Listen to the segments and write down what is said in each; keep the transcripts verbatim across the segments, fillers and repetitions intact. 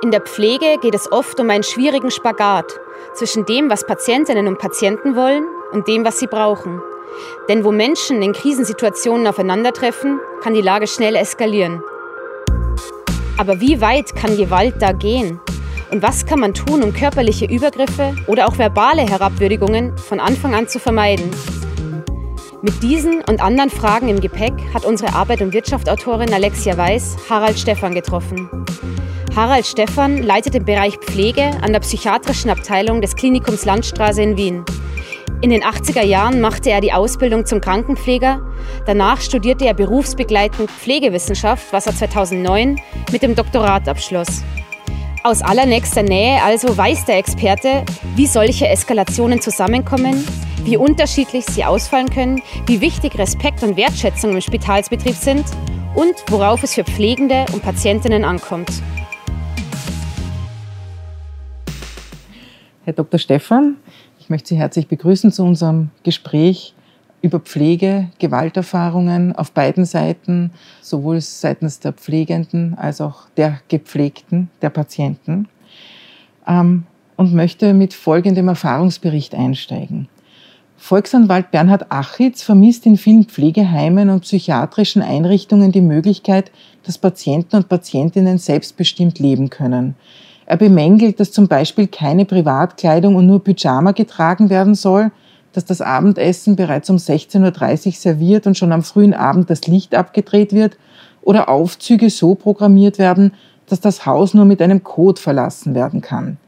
In der Pflege geht es oft um einen schwierigen Spagat zwischen dem, was Patientinnen und Patienten wollen und dem, was sie brauchen. Denn wo Menschen in Krisensituationen aufeinandertreffen, kann die Lage schnell eskalieren. Aber wie weit kann Gewalt da gehen? Und was kann man tun, um körperliche Übergriffe oder auch verbale Herabwürdigungen von Anfang an zu vermeiden? Mit diesen und anderen Fragen im Gepäck hat unsere Arbeit- und Wirtschaftsautorin Alexia Weiß Harald Stefan getroffen. Harald Stefan leitet den Bereich Pflege an der psychiatrischen Abteilung des Klinikums Landstraße in Wien. In den achtziger Jahren machte er die Ausbildung zum Krankenpfleger. Danach studierte er berufsbegleitend Pflegewissenschaft, was er zweitausendneun mit dem Doktorat abschloss. Aus allernächster Nähe also weiß der Experte, wie solche Eskalationen zusammenkommen, wie unterschiedlich sie ausfallen können, wie wichtig Respekt und Wertschätzung im Spitalsbetrieb sind und worauf es für Pflegende und Patientinnen ankommt. Herr Doktor Stefan, ich möchte Sie herzlich begrüßen zu unserem Gespräch über Pflege, Gewalterfahrungen auf beiden Seiten, sowohl seitens der Pflegenden als auch der Gepflegten, der Patienten, ähm, und möchte mit folgendem Erfahrungsbericht einsteigen. Volksanwalt Bernhard Achitz vermisst in vielen Pflegeheimen und psychiatrischen Einrichtungen die Möglichkeit, dass Patienten und Patientinnen selbstbestimmt leben können. Er bemängelt, dass zum Beispiel keine Privatkleidung und nur Pyjama getragen werden soll, dass das Abendessen bereits um sechzehn Uhr dreißig serviert und schon am frühen Abend das Licht abgedreht wird oder Aufzüge so programmiert werden, dass das Haus nur mit einem Code verlassen werden kann.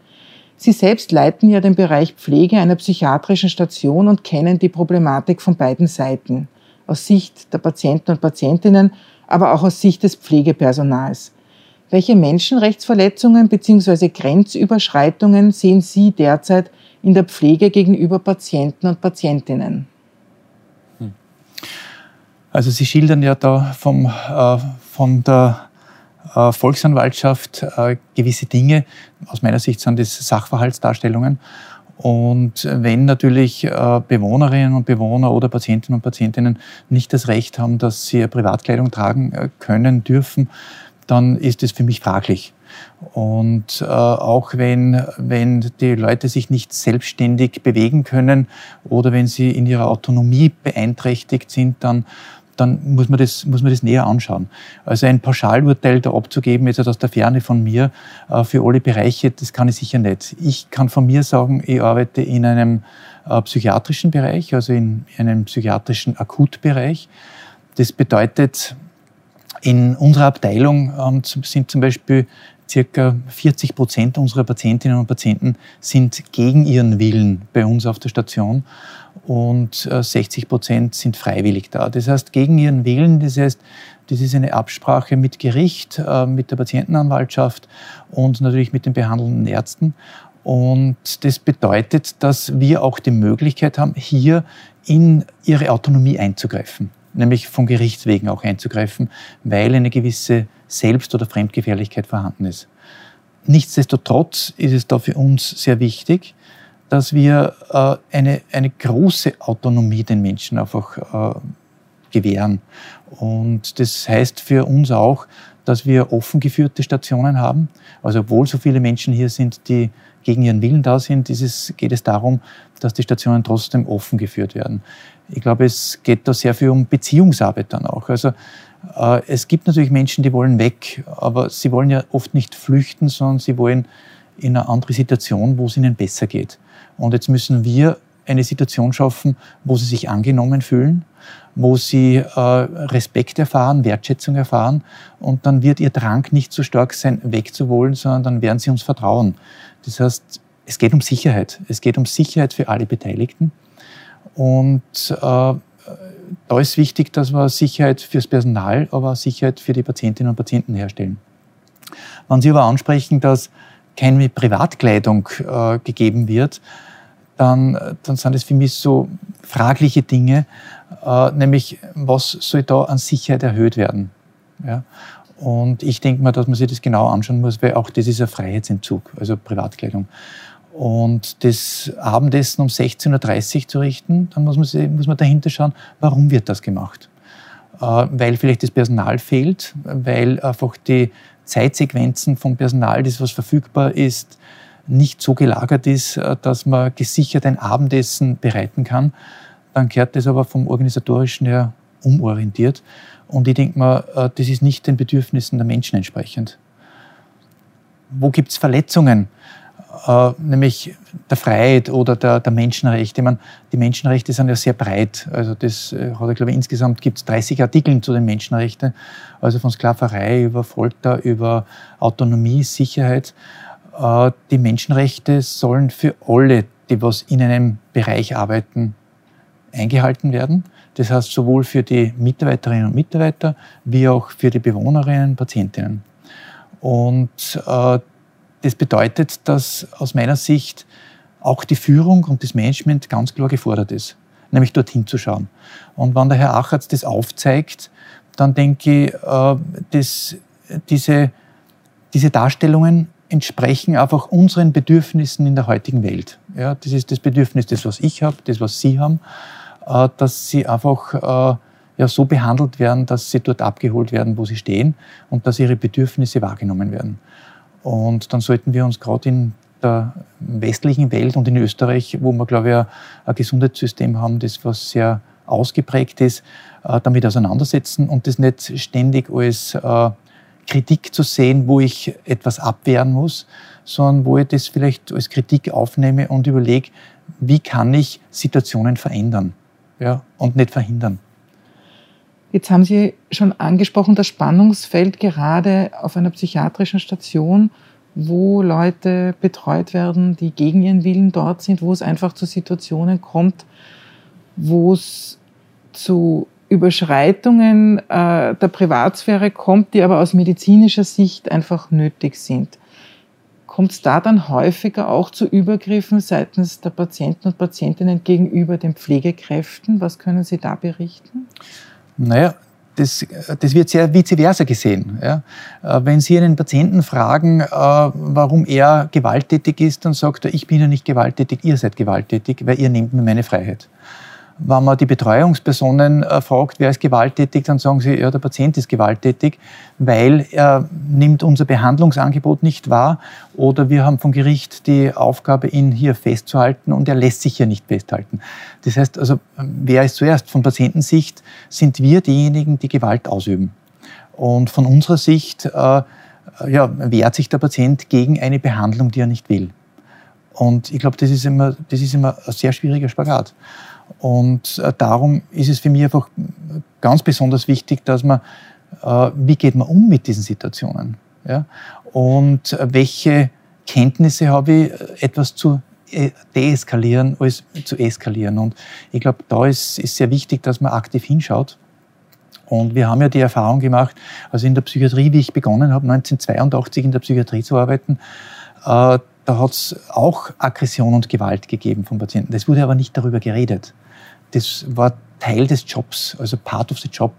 Sie selbst leiten ja den Bereich Pflege einer psychiatrischen Station und kennen die Problematik von beiden Seiten, aus Sicht der Patienten und Patientinnen, aber auch aus Sicht des Pflegepersonals. Welche Menschenrechtsverletzungen bzw. Grenzüberschreitungen sehen Sie derzeit in der Pflege gegenüber Patienten und Patientinnen? Also Sie schildern ja da vom, äh, von der äh, Volksanwaltschaft äh, gewisse Dinge. Aus meiner Sicht sind das Sachverhaltsdarstellungen. Und wenn natürlich äh, Bewohnerinnen und Bewohner oder Patientinnen und Patientinnen nicht das Recht haben, dass sie Privatkleidung tragen äh, können, dürfen, dann ist es für mich fraglich. Und äh, auch wenn, wenn die Leute sich nicht selbstständig bewegen können oder wenn sie in ihrer Autonomie beeinträchtigt sind, dann, dann muss man das, muss man das näher anschauen. Also ein Pauschalurteil da abzugeben, jetzt aus der Ferne von mir, äh, für alle Bereiche, das kann ich sicher nicht. Ich kann von mir sagen, ich arbeite in einem äh, psychiatrischen Bereich, also in einem psychiatrischen Akutbereich. Das bedeutet, in unserer Abteilung ähm, sind zum Beispiel circa vierzig Prozent unserer Patientinnen und Patienten sind gegen ihren Willen bei uns auf der Station und äh, sechzig Prozent sind freiwillig da. Das heißt, gegen ihren Willen, das heißt, das ist eine Absprache mit Gericht, äh, mit der Patientenanwaltschaft und natürlich mit den behandelnden Ärzten. Und das bedeutet, dass wir auch die Möglichkeit haben, hier in ihre Autonomie einzugreifen. Nämlich von Gerichts wegen auch einzugreifen, weil eine gewisse Selbst- oder Fremdgefährlichkeit vorhanden ist. Nichtsdestotrotz ist es da für uns sehr wichtig, dass wir äh, eine, eine große Autonomie den Menschen einfach äh, gewähren. Und das heißt für uns auch, dass wir offen geführte Stationen haben. Also obwohl so viele Menschen hier sind, die gegen ihren Willen da sind, ist es, geht es darum, dass die Stationen trotzdem offen geführt werden. Ich glaube, es geht da sehr viel um Beziehungsarbeit dann auch. Also äh, es gibt natürlich Menschen, die wollen weg, aber sie wollen ja oft nicht flüchten, sondern sie wollen in eine andere Situation, wo es ihnen besser geht. Und jetzt müssen wir eine Situation schaffen, wo sie sich angenommen fühlen, wo sie äh, Respekt erfahren, Wertschätzung erfahren und dann wird ihr Drang nicht so stark sein, wegzuwollen, sondern dann werden sie uns vertrauen. Das heißt, es geht um Sicherheit. Es geht um Sicherheit für alle Beteiligten. Und äh, da ist wichtig, dass wir Sicherheit fürs Personal, aber auch Sicherheit für die Patientinnen und Patienten herstellen. Wenn Sie aber ansprechen, dass keine Privatkleidung äh, gegeben wird, dann, dann sind es für mich so fragliche Dinge, äh, nämlich was soll da an Sicherheit erhöht werden? Ja? Und ich denke mal, dass man sich das genau anschauen muss, weil auch das ist ein Freiheitsentzug, also Privatkleidung. Und das Abendessen um sechzehn Uhr dreißig zu richten, dann muss man, sich, muss man dahinter schauen, warum wird das gemacht? Äh, weil vielleicht das Personal fehlt, weil einfach die Zeitsequenzen vom Personal, das was verfügbar ist, nicht so gelagert ist, dass man gesichert ein Abendessen bereiten kann. Dann gehört das aber vom Organisatorischen her umorientiert. Und ich denke mal, das ist nicht den Bedürfnissen der Menschen entsprechend. Wo gibt es Verletzungen? Nämlich der Freiheit oder der, der Menschenrechte. Ich meine, die Menschenrechte sind ja sehr breit. Also das hat ja, glaube ich, insgesamt gibt es dreißig Artikel zu den Menschenrechten. Also von Sklaverei über Folter, über Autonomie, Sicherheit. Die Menschenrechte sollen für alle, die was in einem Bereich arbeiten, eingehalten werden. Das heißt sowohl für die Mitarbeiterinnen und Mitarbeiter, wie auch für die Bewohnerinnen und Patientinnen. Und äh, das bedeutet, dass aus meiner Sicht auch die Führung und das Management ganz klar gefordert ist, nämlich dorthin zu schauen. Und wenn der Herr Achitz das aufzeigt, dann denke ich, äh, dass diese, diese Darstellungen entsprechen einfach unseren Bedürfnissen in der heutigen Welt. Ja, das ist das Bedürfnis, das, was ich habe, das, was Sie haben, äh, dass Sie einfach äh, ja, so behandelt werden, dass Sie dort abgeholt werden, wo Sie stehen und dass Ihre Bedürfnisse wahrgenommen werden. Und dann sollten wir uns gerade in der westlichen Welt und in Österreich, wo wir, glaube ich, ein, ein Gesundheitssystem haben, das was sehr ausgeprägt ist, äh, damit auseinandersetzen und das nicht ständig als äh, Kritik zu sehen, wo ich etwas abwehren muss, sondern wo ich das vielleicht als Kritik aufnehme und überlege, wie kann ich Situationen verändern, ja, und nicht verhindern. Jetzt haben Sie schon angesprochen, das Spannungsfeld gerade auf einer psychiatrischen Station, wo Leute betreut werden, die gegen ihren Willen dort sind, wo es einfach zu Situationen kommt, wo es zu Überschreitungen äh, der Privatsphäre kommt, die aber aus medizinischer Sicht einfach nötig sind. Kommt es da dann häufiger auch zu Übergriffen seitens der Patienten und Patientinnen gegenüber den Pflegekräften? Was können Sie da berichten? Naja, das, das wird sehr vice versa gesehen. Ja. Wenn Sie einen Patienten fragen, warum er gewalttätig ist, dann sagt er, ich bin ja nicht gewalttätig, ihr seid gewalttätig, weil ihr nehmt mir meine Freiheit. Wenn man die Betreuungspersonen fragt, wer ist gewalttätig, dann sagen sie, ja, der Patient ist gewalttätig, weil er nimmt unser Behandlungsangebot nicht wahr oder wir haben vom Gericht die Aufgabe, ihn hier festzuhalten und er lässt sich hier nicht festhalten. Das heißt, also, wer ist zuerst? Von Patientensicht sind wir diejenigen, die Gewalt ausüben. Und von unserer Sicht äh, ja, wehrt sich der Patient gegen eine Behandlung, die er nicht will. Und ich glaube, das ist immer, das ist immer ein sehr schwieriger Spagat. Und darum ist es für mich einfach ganz besonders wichtig, dass man, äh, wie geht man um mit diesen Situationen? Ja? Und welche Kenntnisse habe ich, etwas zu deeskalieren als zu eskalieren? Und ich glaube, da ist es sehr wichtig, dass man aktiv hinschaut. Und wir haben ja die Erfahrung gemacht, also in der Psychiatrie, wie ich begonnen habe, neunzehnhundertzweiundachtzig in der Psychiatrie zu arbeiten, äh, da hat es auch Aggression und Gewalt gegeben von Patienten. Das wurde aber nicht darüber geredet. Das war Teil des Jobs, also part of the job.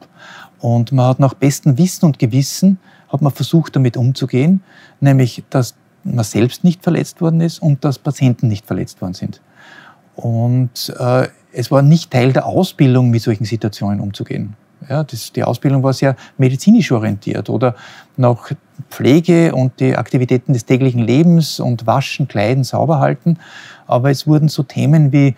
Und man hat nach bestem Wissen und Gewissen hat man versucht, damit umzugehen, nämlich, dass man selbst nicht verletzt worden ist und dass Patienten nicht verletzt worden sind. Und äh, es war nicht Teil der Ausbildung, mit solchen Situationen umzugehen. Ja, das, die Ausbildung war sehr medizinisch orientiert oder nach Pflege und die Aktivitäten des täglichen Lebens und Waschen, Kleiden, Sauberhalten. Aber es wurden so Themen wie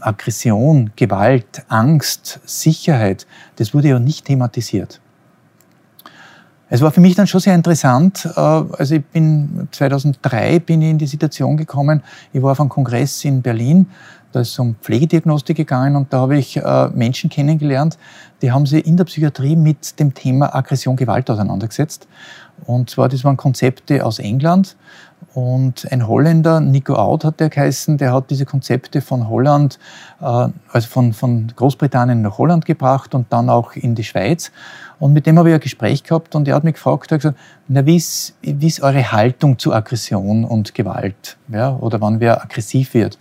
Aggression, Gewalt, Angst, Sicherheit, das wurde ja nicht thematisiert. Es war für mich dann schon sehr interessant. Also ich bin zweitausenddrei bin ich in die Situation gekommen. Ich war auf einem Kongress in Berlin. Da ist es um Pflegediagnostik gegangen und da habe ich Menschen kennengelernt, die haben sich in der Psychiatrie mit dem Thema Aggression, Gewalt auseinandergesetzt. Und zwar, das waren Konzepte aus England. Und ein Holländer, Nico Oud hat der geheißen, der hat diese Konzepte von Holland, also von, von Großbritannien nach Holland gebracht und dann auch in die Schweiz. Und mit dem habe ich ein Gespräch gehabt und er hat mich gefragt, er hat gesagt, na, wie ist, wie ist eure Haltung zu Aggression und Gewalt? Ja, oder wann wer aggressiv wird?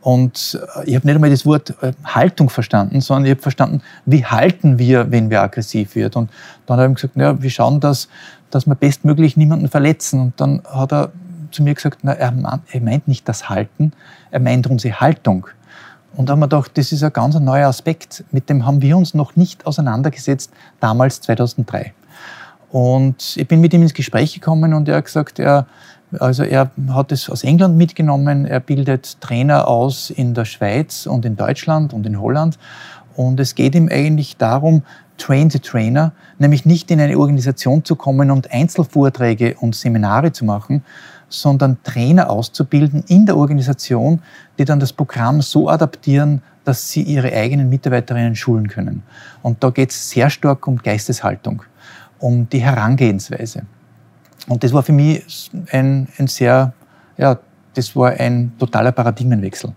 Und ich habe nicht einmal das Wort Haltung verstanden, sondern ich habe verstanden, wie halten wir, wenn wir aggressiv wird? Und dann habe ich gesagt, na, wir schauen, dass, dass wir bestmöglich niemanden verletzen. Und dann hat er zu mir gesagt, na, er, meint, er meint nicht das Halten, er meint unsere Haltung. Und da haben wir gedacht, das ist ein ganz neuer Aspekt, mit dem haben wir uns noch nicht auseinandergesetzt, damals zweitausenddrei. Und ich bin mit ihm ins Gespräch gekommen und er hat gesagt, er, also er hat es aus England mitgenommen, er bildet Trainer aus in der Schweiz und in Deutschland und in Holland. Und es geht ihm eigentlich darum, Train the Trainer, nämlich nicht in eine Organisation zu kommen und Einzelvorträge und Seminare zu machen, sondern Trainer auszubilden in der Organisation, die dann das Programm so adaptieren, dass sie ihre eigenen Mitarbeiterinnen schulen können. Und da geht es sehr stark um Geisteshaltung, um die Herangehensweise. Und das war für mich ein, ein sehr, ja, das war ein totaler Paradigmenwechsel.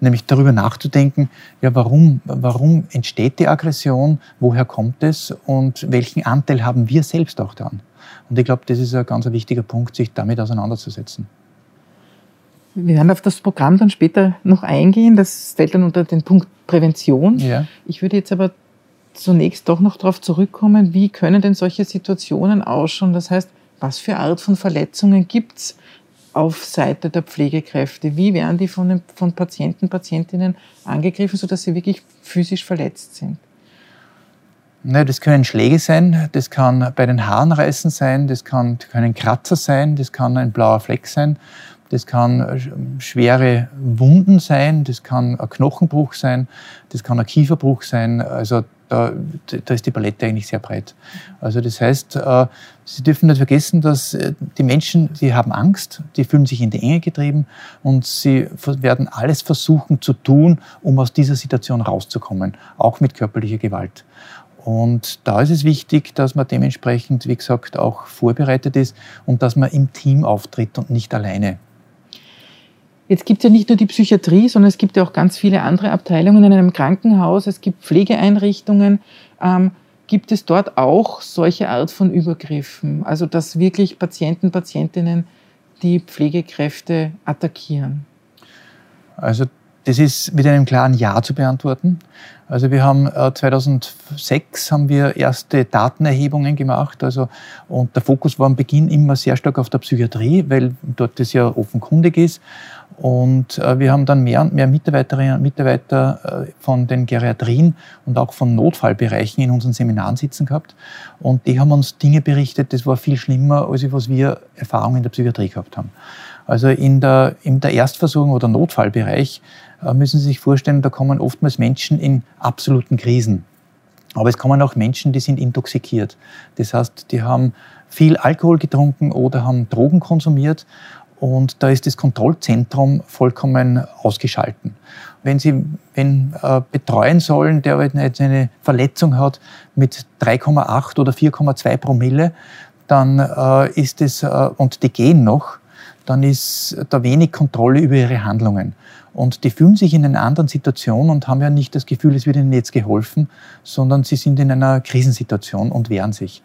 Nämlich darüber nachzudenken, ja, warum, warum entsteht die Aggression, woher kommt es und welchen Anteil haben wir selbst auch daran? Und ich glaube, das ist ein ganz wichtiger Punkt, sich damit auseinanderzusetzen. Wir werden auf das Programm dann später noch eingehen. Das fällt dann unter den Punkt Prävention. Ja. Ich würde jetzt aber zunächst doch noch darauf zurückkommen, wie können denn solche Situationen ausschauen? Das heißt, was für Art von Verletzungen gibt es auf Seite der Pflegekräfte? Wie werden die von, den, von Patienten, Patientinnen angegriffen, sodass sie wirklich physisch verletzt sind? Na, das können Schläge sein, das kann bei den Haaren reißen sein, das kann, können Kratzer sein, das kann ein blauer Fleck sein, das kann schwere Wunden sein, das kann ein Knochenbruch sein, das kann ein Kieferbruch sein. Also da, da ist die Palette eigentlich sehr breit. Also das heißt, Sie dürfen nicht vergessen, dass die Menschen, die haben Angst, die fühlen sich in die Enge getrieben und sie werden alles versuchen zu tun, um aus dieser Situation rauszukommen, auch mit körperlicher Gewalt. Und da ist es wichtig, dass man dementsprechend, wie gesagt, auch vorbereitet ist und dass man im Team auftritt und nicht alleine. Jetzt gibt es ja nicht nur die Psychiatrie, sondern es gibt ja auch ganz viele andere Abteilungen in einem Krankenhaus. Es gibt Pflegeeinrichtungen. Ähm, gibt es dort auch solche Art von Übergriffen? Also dass wirklich Patienten, Patientinnen die Pflegekräfte attackieren? Also das ist mit einem klaren Ja zu beantworten. Also wir haben zweitausendsechs haben wir erste Datenerhebungen gemacht, also und der Fokus war am Beginn immer sehr stark auf der Psychiatrie, weil dort das ja offenkundig ist. Und wir haben dann mehr und mehr Mitarbeiterinnen und Mitarbeiter von den Geriatrien und auch von Notfallbereichen in unseren Seminaren sitzen gehabt. Und die haben uns Dinge berichtet, das war viel schlimmer, als was wir Erfahrungen in der Psychiatrie gehabt haben. Also in der, in der Erstversorgung oder Notfallbereich müssen Sie sich vorstellen, da kommen oftmals Menschen in absoluten Krisen. Aber es kommen auch Menschen, die sind intoxikiert. Das heißt, die haben viel Alkohol getrunken oder haben Drogen konsumiert. Und da ist das Kontrollzentrum vollkommen ausgeschalten. Wenn Sie einen äh, betreuen sollen, der jetzt eine Verletzung hat mit drei Komma acht oder vier Komma zwei Promille, dann äh, ist es, äh, und die gehen noch, dann ist da wenig Kontrolle über ihre Handlungen. Und die fühlen sich in einer anderen Situation und haben ja nicht das Gefühl, es wird ihnen jetzt geholfen, sondern sie sind in einer Krisensituation und wehren sich.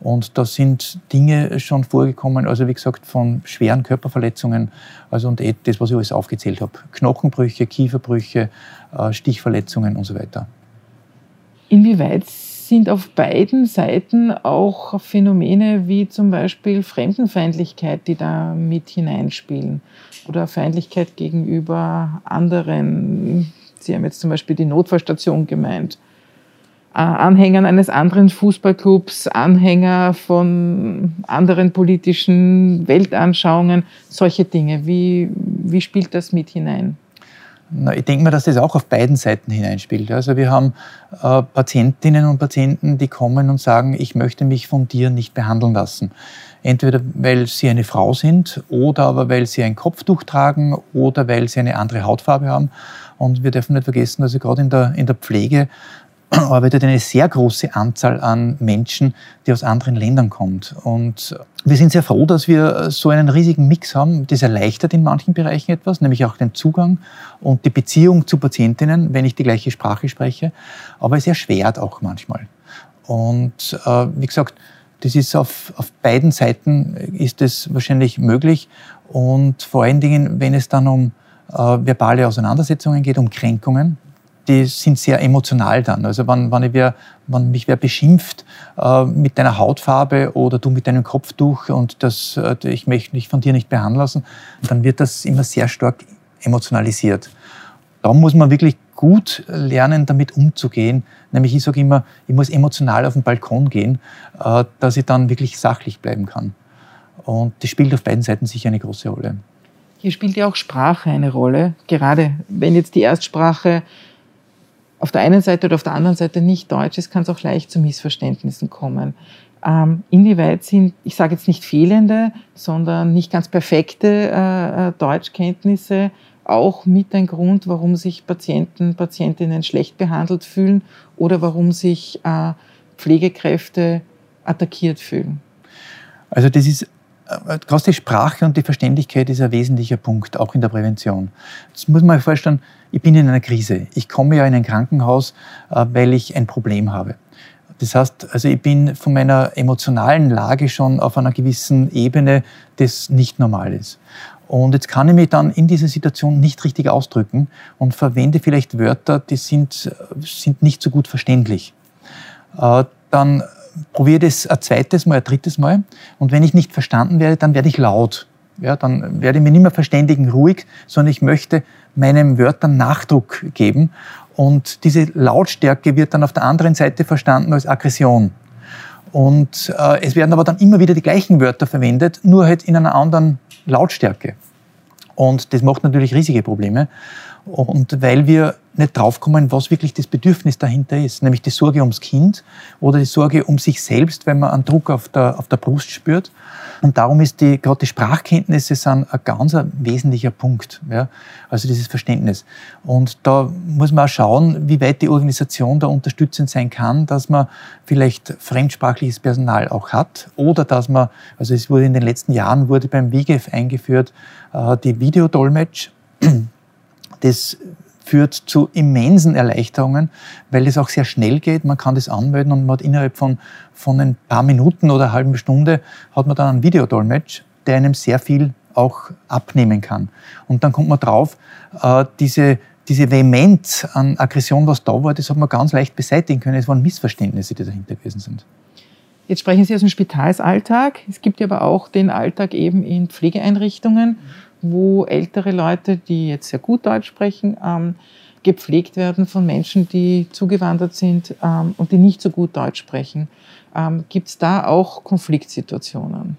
Und da sind Dinge schon vorgekommen, also wie gesagt, von schweren Körperverletzungen, also und das, was ich alles aufgezählt habe. Knochenbrüche, Kieferbrüche, Stichverletzungen und so weiter. Inwieweit sind auf beiden Seiten auch Phänomene wie zum Beispiel Fremdenfeindlichkeit, die da mit hineinspielen? Oder Feindlichkeit gegenüber anderen, Sie haben jetzt zum Beispiel die Notfallstation gemeint, Anhängern eines anderen Fußballclubs, Anhänger von anderen politischen Weltanschauungen, solche Dinge. Wie, wie spielt das mit hinein? Na, ich denke mal, dass das auch auf beiden Seiten hineinspielt. Also wir haben äh, Patientinnen und Patienten, die kommen und sagen, ich möchte mich von dir nicht behandeln lassen. Entweder weil sie eine Frau sind oder aber weil sie ein Kopftuch tragen oder weil sie eine andere Hautfarbe haben. Und wir dürfen nicht vergessen, also gerade in der, in der Pflege arbeitet eine sehr große Anzahl an Menschen, die aus anderen Ländern kommt. Und wir sind sehr froh, dass wir so einen riesigen Mix haben. Das erleichtert in manchen Bereichen etwas, nämlich auch den Zugang und die Beziehung zu Patientinnen, wenn ich die gleiche Sprache spreche. Aber es erschwert auch manchmal. Und äh, wie gesagt, das ist auf, auf beiden Seiten ist es wahrscheinlich möglich. Und vor allen Dingen, wenn es dann um äh, verbale Auseinandersetzungen geht, um Kränkungen, die sind sehr emotional dann. Also wenn, wenn, ich wer, wenn mich wer beschimpft äh, mit deiner Hautfarbe oder du mit deinem Kopftuch und das, äh, ich möchte mich von dir nicht behandeln lassen, dann wird das immer sehr stark emotionalisiert. Da muss man wirklich gut lernen, damit umzugehen. Nämlich, ich sage immer, ich muss emotional auf den Balkon gehen, dass ich dann wirklich sachlich bleiben kann. Und das spielt auf beiden Seiten sicher eine große Rolle. Hier spielt ja auch Sprache eine Rolle. Gerade wenn jetzt die Erstsprache auf der einen Seite oder auf der anderen Seite nicht Deutsch ist, kann es auch leicht zu Missverständnissen kommen. Ähm, inwieweit sind, ich sage jetzt nicht fehlende, sondern nicht ganz perfekte äh, Deutschkenntnisse auch mit ein Grund, warum sich Patienten, Patientinnen schlecht behandelt fühlen oder warum sich äh, Pflegekräfte attackiert fühlen? Also das ist, gerade die Sprache und die Verständlichkeit ist ein wesentlicher Punkt, auch in der Prävention. Das muss man sich vorstellen, ich bin in einer Krise. Ich komme ja in ein Krankenhaus, weil ich ein Problem habe. Das heißt, also ich bin von meiner emotionalen Lage schon auf einer gewissen Ebene, das nicht normal ist. Und jetzt kann ich mich dann in dieser Situation nicht richtig ausdrücken und verwende vielleicht Wörter, die sind, sind nicht so gut verständlich. Dann probiere das ein zweites Mal, ein drittes Mal. Und wenn ich nicht verstanden werde, dann werde ich laut. Ja, dann werde ich mich nicht mehr verständigen, ruhig, sondern ich möchte meinen Wörtern Nachdruck geben. Und diese Lautstärke wird dann auf der anderen Seite verstanden als Aggression. Und äh, es werden aber dann immer wieder die gleichen Wörter verwendet, nur halt in einer anderen Lautstärke. Und das macht natürlich riesige Probleme. Und weil wir nicht draufkommen, was wirklich das Bedürfnis dahinter ist, nämlich die Sorge ums Kind oder die Sorge um sich selbst, wenn man einen Druck auf der, auf der Brust spürt. Und darum ist die, gerade die Sprachkenntnisse sind ein ganz wesentlicher Punkt, ja? Also dieses Verständnis. Und da muss man auch schauen, wie weit die Organisation da unterstützend sein kann, dass man vielleicht fremdsprachliches Personal auch hat oder dass man, also es wurde in den letzten Jahren, wurde beim W G F eingeführt, die Videodolmetsch. Das führt zu immensen Erleichterungen, weil es auch sehr schnell geht. Man kann das anmelden und man hat innerhalb von, von ein paar Minuten oder einer halben Stunde hat man dann einen Videodolmetsch, der einem sehr viel auch abnehmen kann. Und dann kommt man drauf, diese, diese Vehemenz an Aggression, was da war, das hat man ganz leicht beseitigen können. Es waren Missverständnisse, die dahinter gewesen sind. Jetzt sprechen Sie aus dem Spitalsalltag. Es gibt aber auch den Alltag eben in Pflegeeinrichtungen, wo ältere Leute, die jetzt sehr gut Deutsch sprechen, ähm, gepflegt werden von Menschen, die zugewandert sind ähm, und die nicht so gut Deutsch sprechen. Ähm, Gibt es da auch Konfliktsituationen?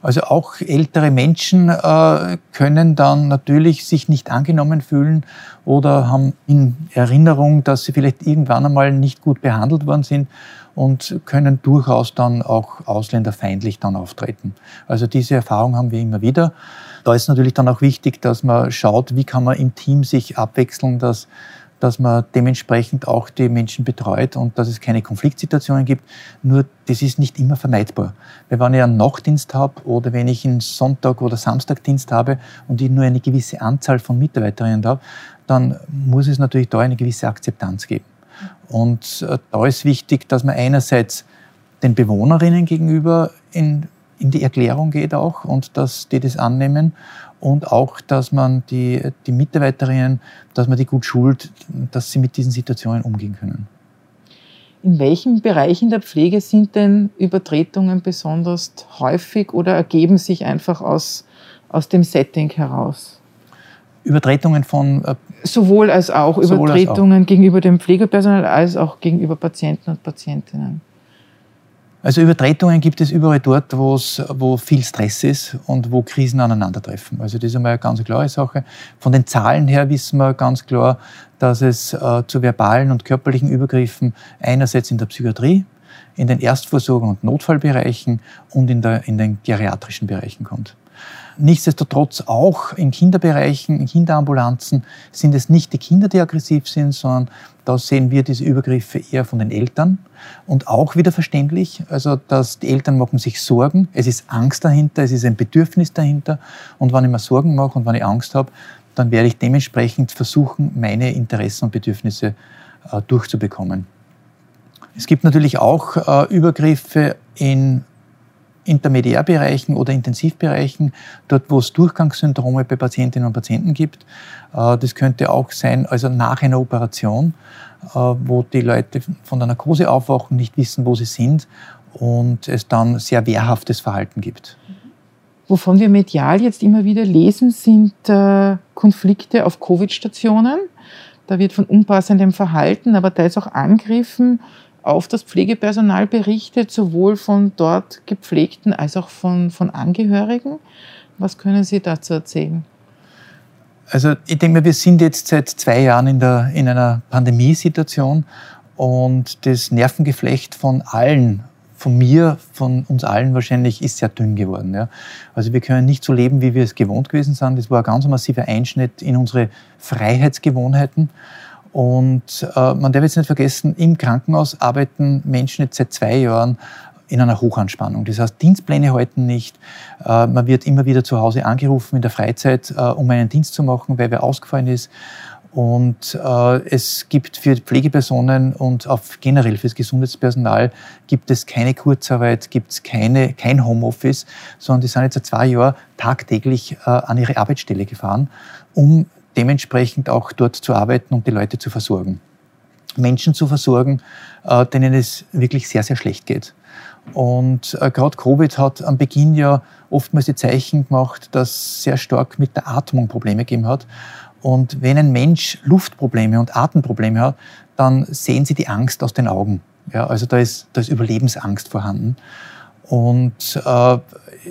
Also auch ältere Menschen äh, können dann natürlich sich nicht angenommen fühlen oder haben in Erinnerung, dass sie vielleicht irgendwann einmal nicht gut behandelt worden sind und können durchaus dann auch ausländerfeindlich dann auftreten. Also diese Erfahrung haben wir immer wieder. Da ist natürlich dann auch wichtig, dass man schaut, wie kann man im Team sich abwechseln, dass, dass man dementsprechend auch die Menschen betreut und dass es keine Konfliktsituationen gibt. Nur das ist nicht immer vermeidbar. Weil wenn ich einen Nachtdienst habe oder wenn ich einen Sonntag- oder Samstagdienst habe und ich nur eine gewisse Anzahl von Mitarbeiterinnen habe, dann muss es natürlich da eine gewisse Akzeptanz geben. Und da ist wichtig, dass man einerseits den Bewohnerinnen gegenüber in, in die Erklärung geht auch und dass die das annehmen und auch, dass man die, die Mitarbeiterinnen, dass man die gut schult, dass sie mit diesen Situationen umgehen können. In welchen Bereichen der Pflege sind denn Übertretungen besonders häufig oder ergeben sich einfach aus, aus dem Setting heraus? Übertretungen von... Äh, sowohl als auch Übertretungen als auch. Gegenüber dem Pflegepersonal als auch gegenüber Patienten und Patientinnen. Also Übertretungen gibt es überall dort, wo viel Stress ist und wo Krisen aneinandertreffen. Also das ist einmal eine ganz klare Sache. Von den Zahlen her wissen wir ganz klar, dass es äh, zu verbalen und körperlichen Übergriffen einerseits in der Psychiatrie, in den Erstversorgung- und Notfallbereichen und in, der, in den geriatrischen Bereichen kommt. Nichtsdestotrotz auch in Kinderbereichen, in Kinderambulanzen sind es nicht die Kinder, die aggressiv sind, sondern da sehen wir diese Übergriffe eher von den Eltern und auch wieder verständlich, also dass die Eltern machen sich Sorgen, es ist Angst dahinter, es ist ein Bedürfnis dahinter und wenn ich mir Sorgen mache und wenn ich Angst habe, dann werde ich dementsprechend versuchen, meine Interessen und Bedürfnisse äh, durchzubekommen. Es gibt natürlich auch äh, Übergriffe in Intermediärbereichen oder Intensivbereichen, dort wo es Durchgangssyndrome bei Patientinnen und Patienten gibt. Das könnte auch sein, also nach einer Operation, wo die Leute von der Narkose aufwachen, nicht wissen, wo sie sind und es dann sehr wehrhaftes Verhalten gibt. Wovon wir medial jetzt immer wieder lesen, sind Konflikte auf Covid-Stationen. Da wird von unpassendem Verhalten, aber da ist auch Angriffen auf das Pflegepersonal berichtet, sowohl von dort Gepflegten als auch von, von Angehörigen. Was können Sie dazu erzählen? Also ich denke mal, wir sind jetzt seit zwei Jahren in, der, in einer Pandemiesituation und das Nervengeflecht von allen, von mir, von uns allen wahrscheinlich, ist sehr dünn geworden. Ja. Also wir können nicht so leben, wie wir es gewohnt gewesen sind. Das war ein ganz massiver Einschnitt in unsere Freiheitsgewohnheiten. Und äh, man darf jetzt nicht vergessen, im Krankenhaus arbeiten Menschen jetzt seit zwei Jahren in einer Hochanspannung. Das heißt, Dienstpläne halten nicht. Äh, man wird immer wieder zu Hause angerufen in der Freizeit, äh, um einen Dienst zu machen, weil wer ausgefallen ist. Und äh, es gibt für Pflegepersonen und auch generell fürs Gesundheitspersonal gibt es keine Kurzarbeit, gibt es keine, kein Homeoffice, sondern die sind jetzt seit zwei Jahren tagtäglich äh, an ihre Arbeitsstelle gefahren, um dementsprechend auch dort zu arbeiten und um die Leute zu versorgen. Menschen zu versorgen, äh, denen es wirklich sehr, sehr schlecht geht. Und äh, gerade Covid hat am Beginn ja oftmals die Zeichen gemacht, dass es sehr stark mit der Atmung Probleme gegeben hat. Und wenn ein Mensch Luftprobleme und Atemprobleme hat, dann sehen Sie die Angst aus den Augen. Ja, also da ist, da ist Überlebensangst vorhanden. Und äh,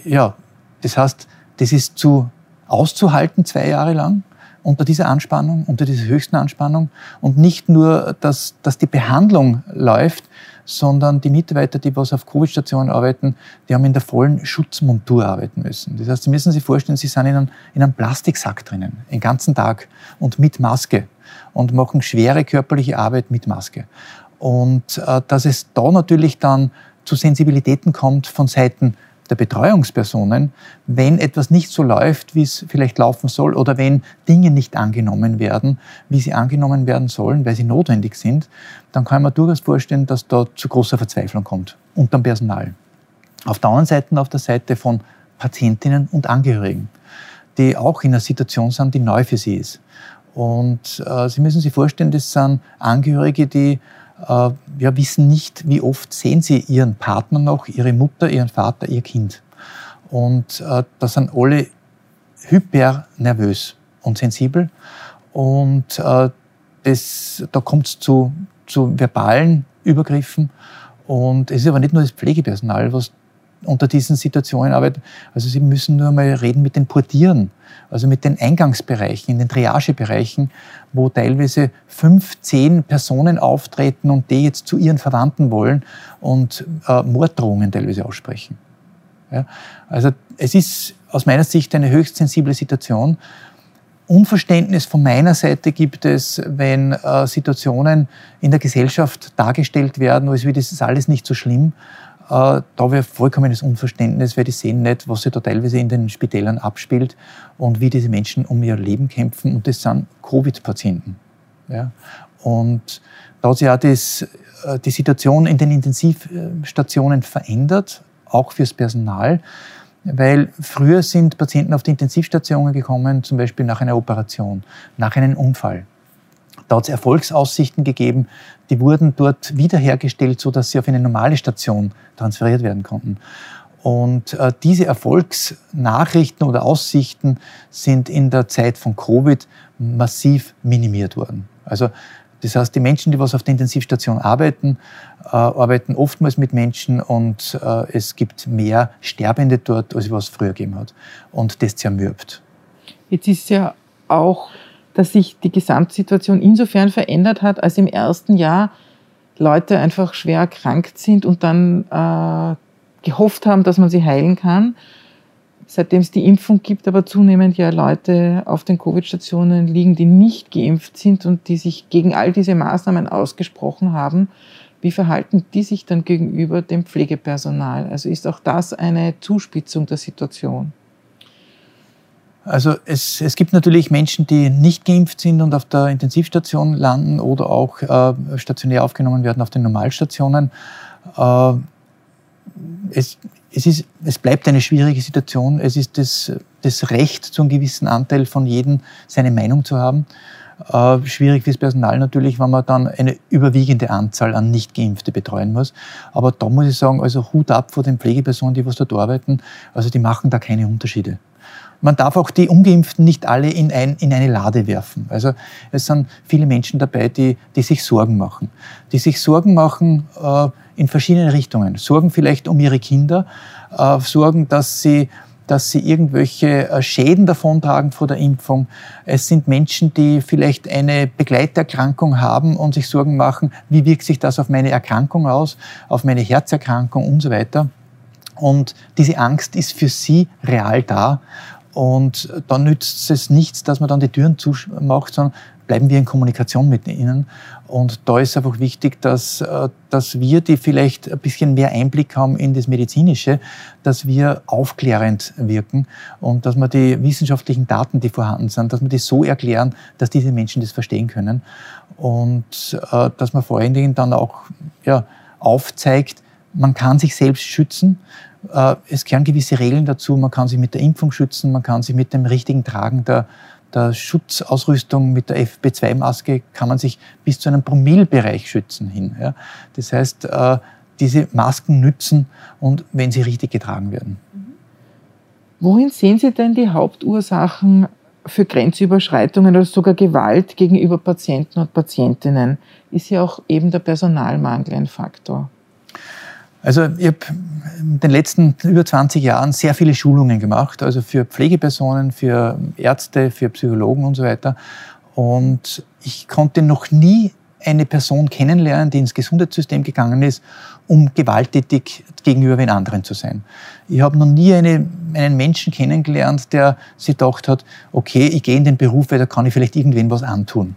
ja, das heißt, das ist zu auszuhalten zwei Jahre lang unter dieser Anspannung, unter dieser höchsten Anspannung. Und nicht nur, dass, dass die Behandlung läuft, sondern die Mitarbeiter, die was auf Covid-Stationen arbeiten, die haben in der vollen Schutzmontur arbeiten müssen. Das heißt, Sie müssen sich vorstellen, Sie sind in einem, in einem Plastiksack drinnen, den ganzen Tag und mit Maske und machen schwere körperliche Arbeit mit Maske. Und äh, dass es da natürlich dann zu Sensibilitäten kommt von Seiten der Betreuungspersonen, wenn etwas nicht so läuft, wie es vielleicht laufen soll, oder wenn Dinge nicht angenommen werden, wie sie angenommen werden sollen, weil sie notwendig sind, dann kann man durchaus vorstellen, dass da zu großer Verzweiflung kommt unterm Personal. Auf der anderen Seite, auf der Seite von Patientinnen und Angehörigen, die auch in einer Situation sind, die neu für sie ist. Und äh, Sie müssen sich vorstellen, das sind Angehörige, die Wir ja, wissen nicht, wie oft sehen Sie Ihren Partner noch, Ihre Mutter, Ihren Vater, Ihr Kind. Und äh, da sind alle hyper nervös und sensibel. Und äh, das, da kommt es zu, zu verbalen Übergriffen. Und es ist aber nicht nur das Pflegepersonal, was unter diesen Situationen arbeitet. Also Sie müssen nur mal reden mit den Portieren, also mit den Eingangsbereichen, in den Triagebereichen, wo teilweise fünf, zehn Personen auftreten und die jetzt zu ihren Verwandten wollen und äh, Morddrohungen teilweise aussprechen. Ja? Also es ist aus meiner Sicht eine höchst sensible Situation. Unverständnis von meiner Seite gibt es, wenn äh, Situationen in der Gesellschaft dargestellt werden, als wäre das alles nicht so schlimm. Da wäre vollkommenes Unverständnis, weil die sehen nicht, was sich da teilweise in den Spitälern abspielt und wie diese Menschen um ihr Leben kämpfen. Und das sind Covid-Patienten. Ja? Und da hat sich auch das, die Situation in den Intensivstationen verändert, auch fürs Personal. Weil früher sind Patienten auf die Intensivstationen gekommen, zum Beispiel nach einer Operation, nach einem Unfall. Da hat es Erfolgsaussichten gegeben, die wurden dort wiederhergestellt, sodass sie auf eine normale Station transferiert werden konnten. Und äh, diese Erfolgsnachrichten oder Aussichten sind in der Zeit von Covid massiv minimiert worden. Also das heißt, die Menschen, die was auf der Intensivstation arbeiten, äh, arbeiten oftmals mit Menschen und äh, es gibt mehr Sterbende dort, als was es früher gegeben hat. Und das zermürbt. Jetzt ist ja auch, dass sich die Gesamtsituation insofern verändert hat, als im ersten Jahr Leute einfach schwer erkrankt sind und dann äh, gehofft haben, dass man sie heilen kann. Seitdem es die Impfung gibt, aber zunehmend ja Leute auf den Covid-Stationen liegen, die nicht geimpft sind und die sich gegen all diese Maßnahmen ausgesprochen haben. Wie verhalten die sich dann gegenüber dem Pflegepersonal? Also ist auch das eine Zuspitzung der Situation? Also es, es gibt natürlich Menschen, die nicht geimpft sind und auf der Intensivstation landen oder auch äh, stationär aufgenommen werden auf den Normalstationen. Äh, es, es, ist, es bleibt eine schwierige Situation. Es ist das, das Recht, zu einem gewissen Anteil von jedem seine Meinung zu haben. Äh, schwierig fürs Personal natürlich, wenn man dann eine überwiegende Anzahl an Nicht-Geimpfte betreuen muss. Aber da muss ich sagen, also Hut ab vor den Pflegepersonen, die was dort arbeiten. Also die machen da keine Unterschiede. Man darf auch die Ungeimpften nicht alle in, ein, in eine Lade werfen. Also es sind viele Menschen dabei, die, die sich Sorgen machen. Die sich Sorgen machen äh, in verschiedenen Richtungen. Sorgen vielleicht um ihre Kinder, äh, sorgen, dass sie... dass sie irgendwelche Schäden davontragen vor der Impfung. Es sind Menschen, die vielleicht eine Begleiterkrankung haben und sich Sorgen machen, wie wirkt sich das auf meine Erkrankung aus, auf meine Herzerkrankung und so weiter. Und diese Angst ist für sie real da. Und dann nützt es nichts, dass man dann die Türen zumacht, sondern bleiben wir in Kommunikation mit ihnen. Und da ist einfach wichtig, dass, dass wir, die vielleicht ein bisschen mehr Einblick haben in das Medizinische, dass wir aufklärend wirken und dass wir die wissenschaftlichen Daten, die vorhanden sind, dass wir die so erklären, dass diese Menschen das verstehen können. Und äh, dass man vor allen Dingen dann auch ja, aufzeigt, man kann sich selbst schützen. Äh, es gehören gewisse Regeln dazu. Man kann sich mit der Impfung schützen, man kann sich mit dem richtigen Tragen der der Schutzausrüstung mit der F P zwei Maske kann man sich bis zu einem Promillebereich schützen hin. Ja. Das heißt, diese Masken nützen und wenn sie richtig getragen werden. Wohin sehen Sie denn die Hauptursachen für Grenzüberschreitungen oder sogar Gewalt gegenüber Patienten und Patientinnen? Ist ja auch eben der Personalmangel ein Faktor. Also ich habe in den letzten über zwanzig Jahren sehr viele Schulungen gemacht, also für Pflegepersonen, für Ärzte, für Psychologen und so weiter. Und ich konnte noch nie eine Person kennenlernen, die ins Gesundheitssystem gegangen ist, um gewalttätig gegenüber den anderen zu sein. Ich habe noch nie eine, einen Menschen kennengelernt, der sich gedacht hat, okay, ich gehe in den Beruf, weil da kann ich vielleicht irgendwen was antun.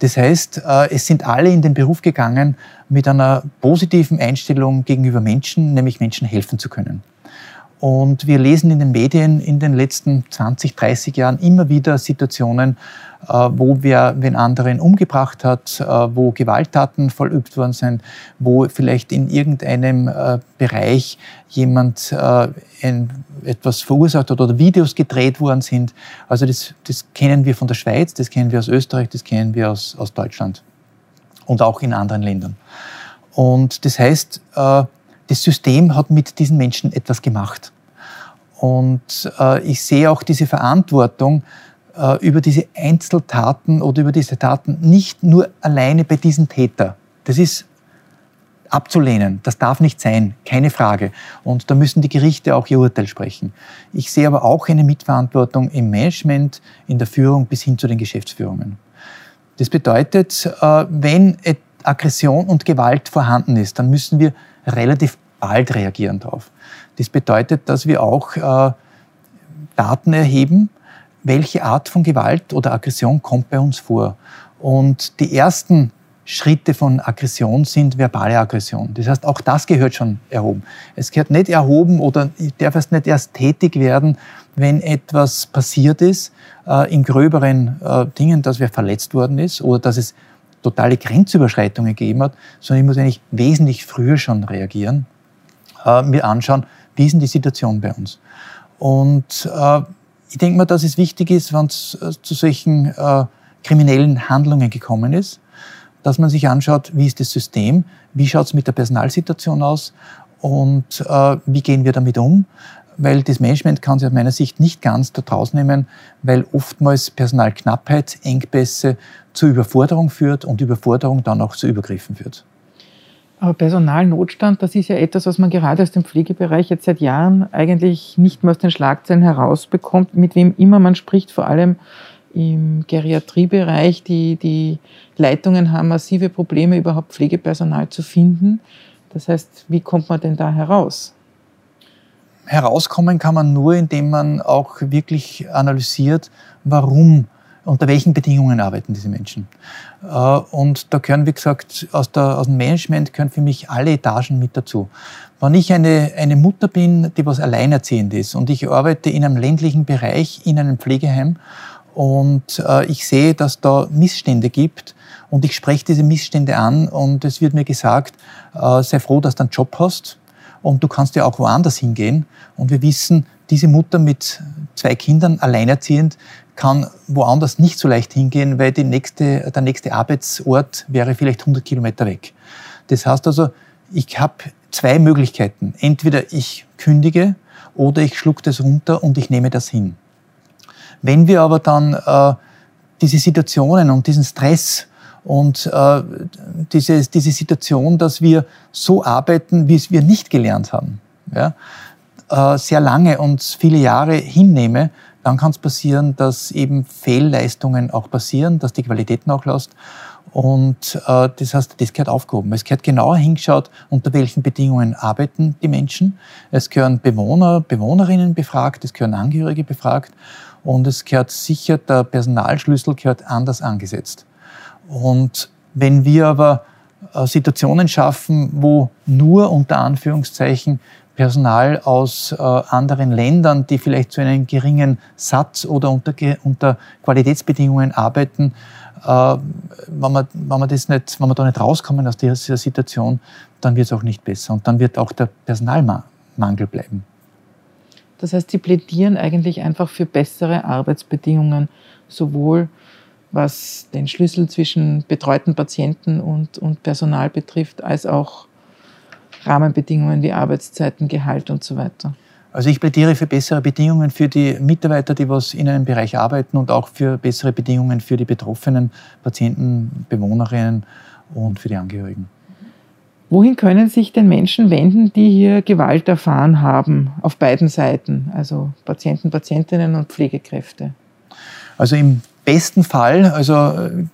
Das heißt, es sind alle in den Beruf gegangen mit einer positiven Einstellung gegenüber Menschen, nämlich Menschen helfen zu können. Und wir lesen in den Medien in den letzten zwanzig, dreißig Jahren immer wieder Situationen, wo wer wen anderen umgebracht hat, wo Gewalttaten verübt worden sind, wo vielleicht in irgendeinem Bereich jemand etwas verursacht hat oder Videos gedreht worden sind. Also das, das kennen wir von der Schweiz, das kennen wir aus Österreich, das kennen wir aus, aus Deutschland und auch in anderen Ländern. Und das heißt, das System hat mit diesen Menschen etwas gemacht. Und äh, ich sehe auch diese Verantwortung äh, über diese Einzeltaten oder über diese Taten nicht nur alleine bei diesem Täter. Das ist abzulehnen. Das darf nicht sein, keine Frage. Und da müssen die Gerichte auch ihr Urteil sprechen. Ich sehe aber auch eine Mitverantwortung im Management, in der Führung bis hin zu den Geschäftsführungen. Das bedeutet, äh, wenn Aggression und Gewalt vorhanden ist, dann müssen wir relativ bald reagieren darauf. Das bedeutet, dass wir auch äh, Daten erheben, welche Art von Gewalt oder Aggression kommt bei uns vor. Und die ersten Schritte von Aggression sind verbale Aggression. Das heißt, auch das gehört schon erhoben. Es gehört nicht erhoben oder darf erst nicht erst tätig werden, wenn etwas passiert ist, äh, in gröberen äh, Dingen, dass wer verletzt worden ist oder dass es totale Grenzüberschreitungen gegeben hat, sondern ich muss eigentlich wesentlich früher schon reagieren, äh, mir anschauen, wie ist denn die Situation bei uns. Und äh, ich denke mal, dass es wichtig ist, wenn es äh, zu solchen äh, kriminellen Handlungen gekommen ist, dass man sich anschaut, wie ist das System, wie schaut es mit der Personalsituation aus und äh, wie gehen wir damit um, weil das Management kann sich aus meiner Sicht nicht ganz da draus nehmen, weil oftmals Personalknappheit, Engpässe zur Überforderung führt und Überforderung dann auch zu Übergriffen führt. Aber Personalnotstand, das ist ja etwas, was man gerade aus dem Pflegebereich jetzt seit Jahren eigentlich nicht mehr aus den Schlagzeilen herausbekommt, mit wem immer man spricht, vor allem im Geriatriebereich. Die, die Leitungen haben massive Probleme, überhaupt Pflegepersonal zu finden. Das heißt, wie kommt man denn da heraus? Herauskommen kann man nur, indem man auch wirklich analysiert, warum, unter welchen Bedingungen arbeiten diese Menschen. Und da gehören, wie gesagt, aus, der, aus dem Management gehören für mich alle Etagen mit dazu. Wenn ich eine, eine Mutter bin, die was alleinerziehend ist und ich arbeite in einem ländlichen Bereich, in einem Pflegeheim und ich sehe, dass da Missstände gibt und ich spreche diese Missstände an und es wird mir gesagt, sei froh, dass du einen Job hast. Und du kannst ja auch woanders hingehen. Und wir wissen, diese Mutter mit zwei Kindern, alleinerziehend, kann woanders nicht so leicht hingehen, weil die nächste, der nächste Arbeitsort wäre vielleicht hundert Kilometer weg. Das heißt also, ich habe zwei Möglichkeiten. Entweder ich kündige oder ich schlucke das runter und ich nehme das hin. Wenn wir aber dann äh, diese Situationen und diesen Stress und äh, diese, diese Situation, dass wir so arbeiten, wie es wir nicht gelernt haben, ja, äh, sehr lange und viele Jahre hinnehmen, dann kann es passieren, dass eben Fehlleistungen auch passieren, dass die Qualität nachlässt. Und äh, das heißt, das gehört aufgehoben. Es gehört genauer hingeschaut, unter welchen Bedingungen arbeiten die Menschen. Es gehören Bewohner, Bewohnerinnen befragt, es gehören Angehörige befragt. Und es gehört sicher, der Personalschlüssel gehört anders angesetzt. Und wenn wir aber äh, Situationen schaffen, wo nur unter Anführungszeichen Personal aus äh, anderen Ländern, die vielleicht zu einem geringen Satz oder unter, unter Qualitätsbedingungen arbeiten, äh, wenn man, wenn man das nicht, wenn man da nicht rauskommen aus dieser Situation, dann wird es auch nicht besser und dann wird auch der Personalmangel bleiben. Das heißt, Sie plädieren eigentlich einfach für bessere Arbeitsbedingungen, sowohl was den Schlüssel zwischen betreuten Patienten und, und Personal betrifft, als auch Rahmenbedingungen wie Arbeitszeiten, Gehalt und so weiter. Also ich plädiere für bessere Bedingungen für die Mitarbeiter, die was in einem Bereich arbeiten, und auch für bessere Bedingungen für die betroffenen Patienten, Bewohnerinnen und für die Angehörigen. Wohin können sich denn Menschen wenden, die hier Gewalt erfahren haben, auf beiden Seiten, also Patienten, Patientinnen und Pflegekräfte? Also im besten Fall also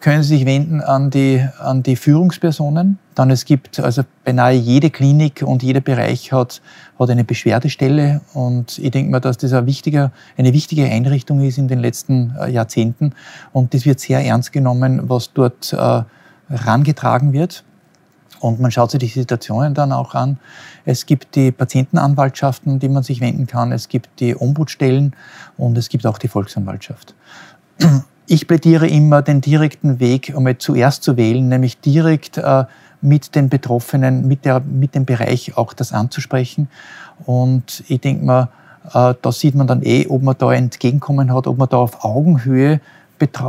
können Sie sich wenden an die, an die Führungspersonen. Dann es gibt, also beinahe jede Klinik und jeder Bereich hat, hat eine Beschwerdestelle. Und ich denke mal, dass das ein wichtiger, eine wichtige Einrichtung ist in den letzten Jahrzehnten. Und das wird sehr ernst genommen, was dort äh, herangetragen wird. Und man schaut sich die Situationen dann auch an. Es gibt die Patientenanwaltschaften, an die man sich wenden kann. Es gibt die Ombudsstellen und es gibt auch die Volksanwaltschaft. Ich plädiere immer, den direkten Weg einmal zuerst zu wählen, nämlich direkt äh, mit den Betroffenen, mit, der, mit dem Bereich auch das anzusprechen. Und ich denke mal, äh, da sieht man dann eh, ob man da entgegenkommen hat, ob man da auf Augenhöhe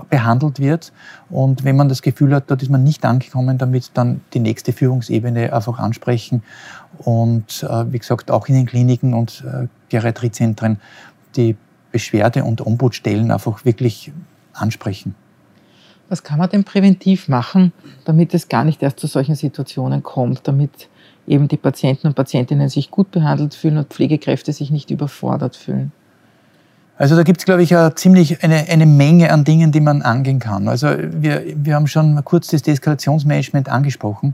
behandelt wird, und wenn man das Gefühl hat, dort ist man nicht angekommen, damit dann die nächste Führungsebene einfach ansprechen und äh, wie gesagt auch in den Kliniken und äh, Geriatriezentren die Beschwerde- und Ombudsstellen einfach wirklich ansprechen. Was kann man denn präventiv machen, damit es gar nicht erst zu solchen Situationen kommt, damit eben die Patienten und Patientinnen sich gut behandelt fühlen und Pflegekräfte sich nicht überfordert fühlen? Also da gibt es, glaube ich, eine, ziemlich eine, eine Menge an Dingen, die man angehen kann. Also wir, wir haben schon kurz das Deeskalationsmanagement angesprochen.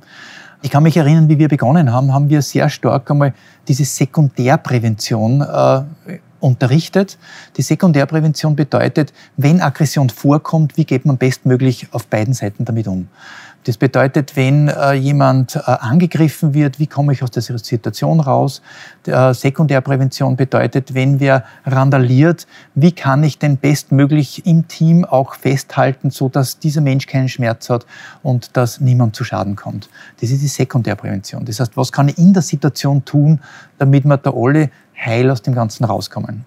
Ich kann mich erinnern, wie wir begonnen haben, haben wir sehr stark einmal diese Sekundärprävention äh, unterrichtet. Die Sekundärprävention bedeutet, wenn Aggression vorkommt, wie geht man bestmöglich auf beiden Seiten damit um? Das bedeutet, wenn äh, jemand äh, angegriffen wird, wie komme ich aus der Situation raus? Äh, Sekundärprävention bedeutet, wenn wer randaliert, wie kann ich denn bestmöglich im Team auch festhalten, so dass dieser Mensch keinen Schmerz hat und dass niemand zu Schaden kommt. Das ist die Sekundärprävention. Das heißt, was kann ich in der Situation tun, damit wir da alle heil aus dem Ganzen rauskommen?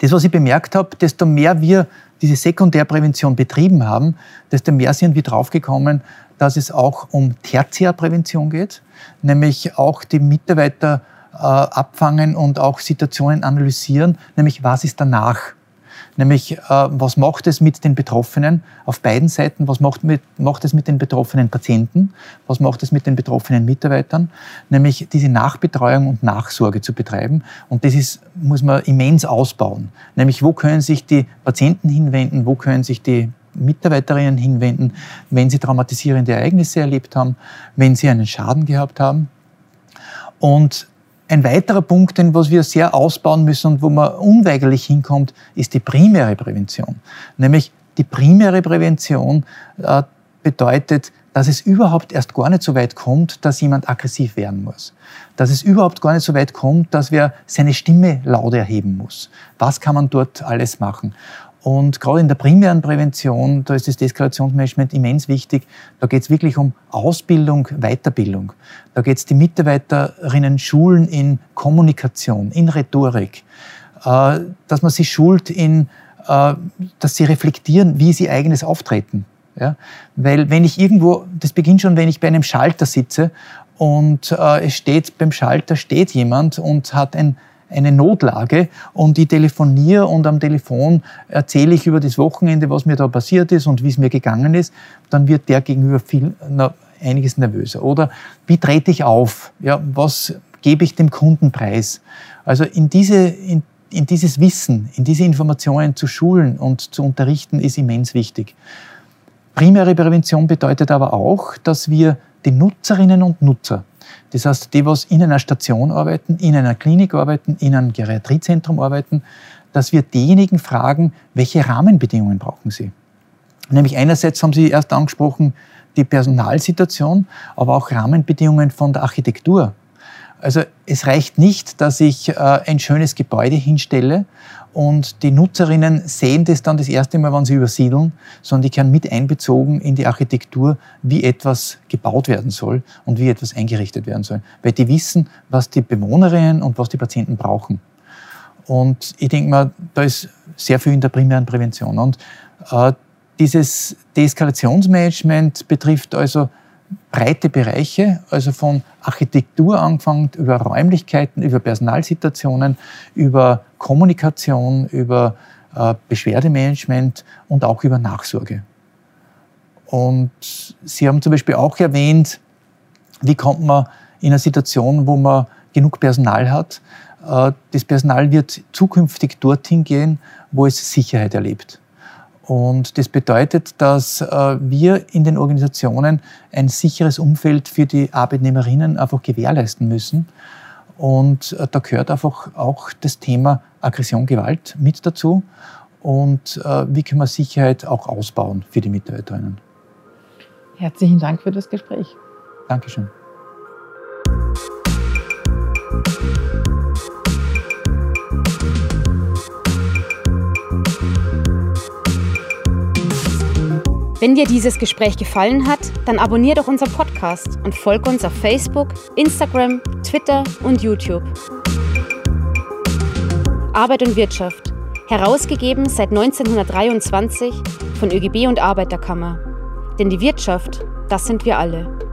Das, was ich bemerkt habe, desto mehr wir diese Sekundärprävention betrieben haben, desto mehr sind wir draufgekommen, dass es auch um Tertiärprävention geht, nämlich auch die Mitarbeiter äh, abfangen und auch Situationen analysieren, nämlich was ist danach, nämlich äh, was macht es mit den Betroffenen auf beiden Seiten, was macht, mit, macht es mit den betroffenen Patienten, was macht es mit den betroffenen Mitarbeitern, nämlich diese Nachbetreuung und Nachsorge zu betreiben, und das ist, muss man immens ausbauen, nämlich wo können sich die Patienten hinwenden, wo können sich die Mitarbeiterinnen hinwenden, wenn sie traumatisierende Ereignisse erlebt haben, wenn sie einen Schaden gehabt haben. Und ein weiterer Punkt, den was wir sehr ausbauen müssen und wo man unweigerlich hinkommt, ist die primäre Prävention. Nämlich die primäre Prävention äh, bedeutet, dass es überhaupt erst gar nicht so weit kommt, dass jemand aggressiv werden muss. Dass es überhaupt gar nicht so weit kommt, dass wer seine Stimme laut erheben muss. Was kann man dort alles machen? Und gerade in der primären Prävention, da ist das Deeskalationsmanagement immens wichtig, da geht es wirklich um Ausbildung, Weiterbildung. Da geht es die Mitarbeiterinnen schulen in Kommunikation, in Rhetorik, dass man sie schult in dass sie reflektieren, wie sie eigenes Auftreten. Ja? Weil wenn ich irgendwo, das beginnt schon, wenn ich bei einem Schalter sitze und äh, es steht, beim Schalter steht jemand und hat ein, eine Notlage und ich telefoniere und am Telefon erzähle ich über das Wochenende, was mir da passiert ist und wie es mir gegangen ist, dann wird der gegenüber viel, na, einiges nervöser. Oder wie trete ich auf? Ja, was gebe ich dem Kunden preis? Also in diese, in In dieses Wissen, in diese Informationen zu schulen und zu unterrichten, ist immens wichtig. Primäre Prävention bedeutet aber auch, dass wir die Nutzerinnen und Nutzer, das heißt die, was in einer Station arbeiten, in einer Klinik arbeiten, in einem Geriatriezentrum arbeiten, dass wir diejenigen fragen, welche Rahmenbedingungen brauchen sie. Nämlich einerseits haben Sie erst angesprochen die Personalsituation, aber auch Rahmenbedingungen von der Architektur. Also es reicht nicht, dass ich äh, ein schönes Gebäude hinstelle und die Nutzerinnen sehen das dann das erste Mal, wenn sie übersiedeln, sondern die werden mit einbezogen in die Architektur, wie etwas gebaut werden soll und wie etwas eingerichtet werden soll. Weil die wissen, was die Bewohnerinnen und was die Patienten brauchen. Und ich denke mal, da ist sehr viel in der primären Prävention. Und äh, dieses Deeskalationsmanagement betrifft also breite Bereiche, also von Architektur angefangen, über Räumlichkeiten, über Personalsituationen, über Kommunikation, über äh, Beschwerdemanagement und auch über Nachsorge. Und Sie haben zum Beispiel auch erwähnt, wie kommt man in eine Situation, wo man genug Personal hat. Äh, das Personal wird zukünftig dorthin gehen, wo es Sicherheit erlebt. Und das bedeutet, dass äh, wir in den Organisationen ein sicheres Umfeld für die Arbeitnehmerinnen einfach gewährleisten müssen. Und äh, da gehört einfach auch das Thema Aggression, Gewalt mit dazu. Und äh, wie können wir Sicherheit auch ausbauen für die Mitarbeiterinnen? Herzlichen Dank für das Gespräch. Dankeschön. Wenn dir dieses Gespräch gefallen hat, dann abonnier doch unseren Podcast und folge uns auf Facebook, Instagram, Twitter und YouTube. Arbeit und Wirtschaft, herausgegeben seit neunzehnhundertdreiundzwanzig von Ö G B und Arbeiterkammer. Denn die Wirtschaft, das sind wir alle.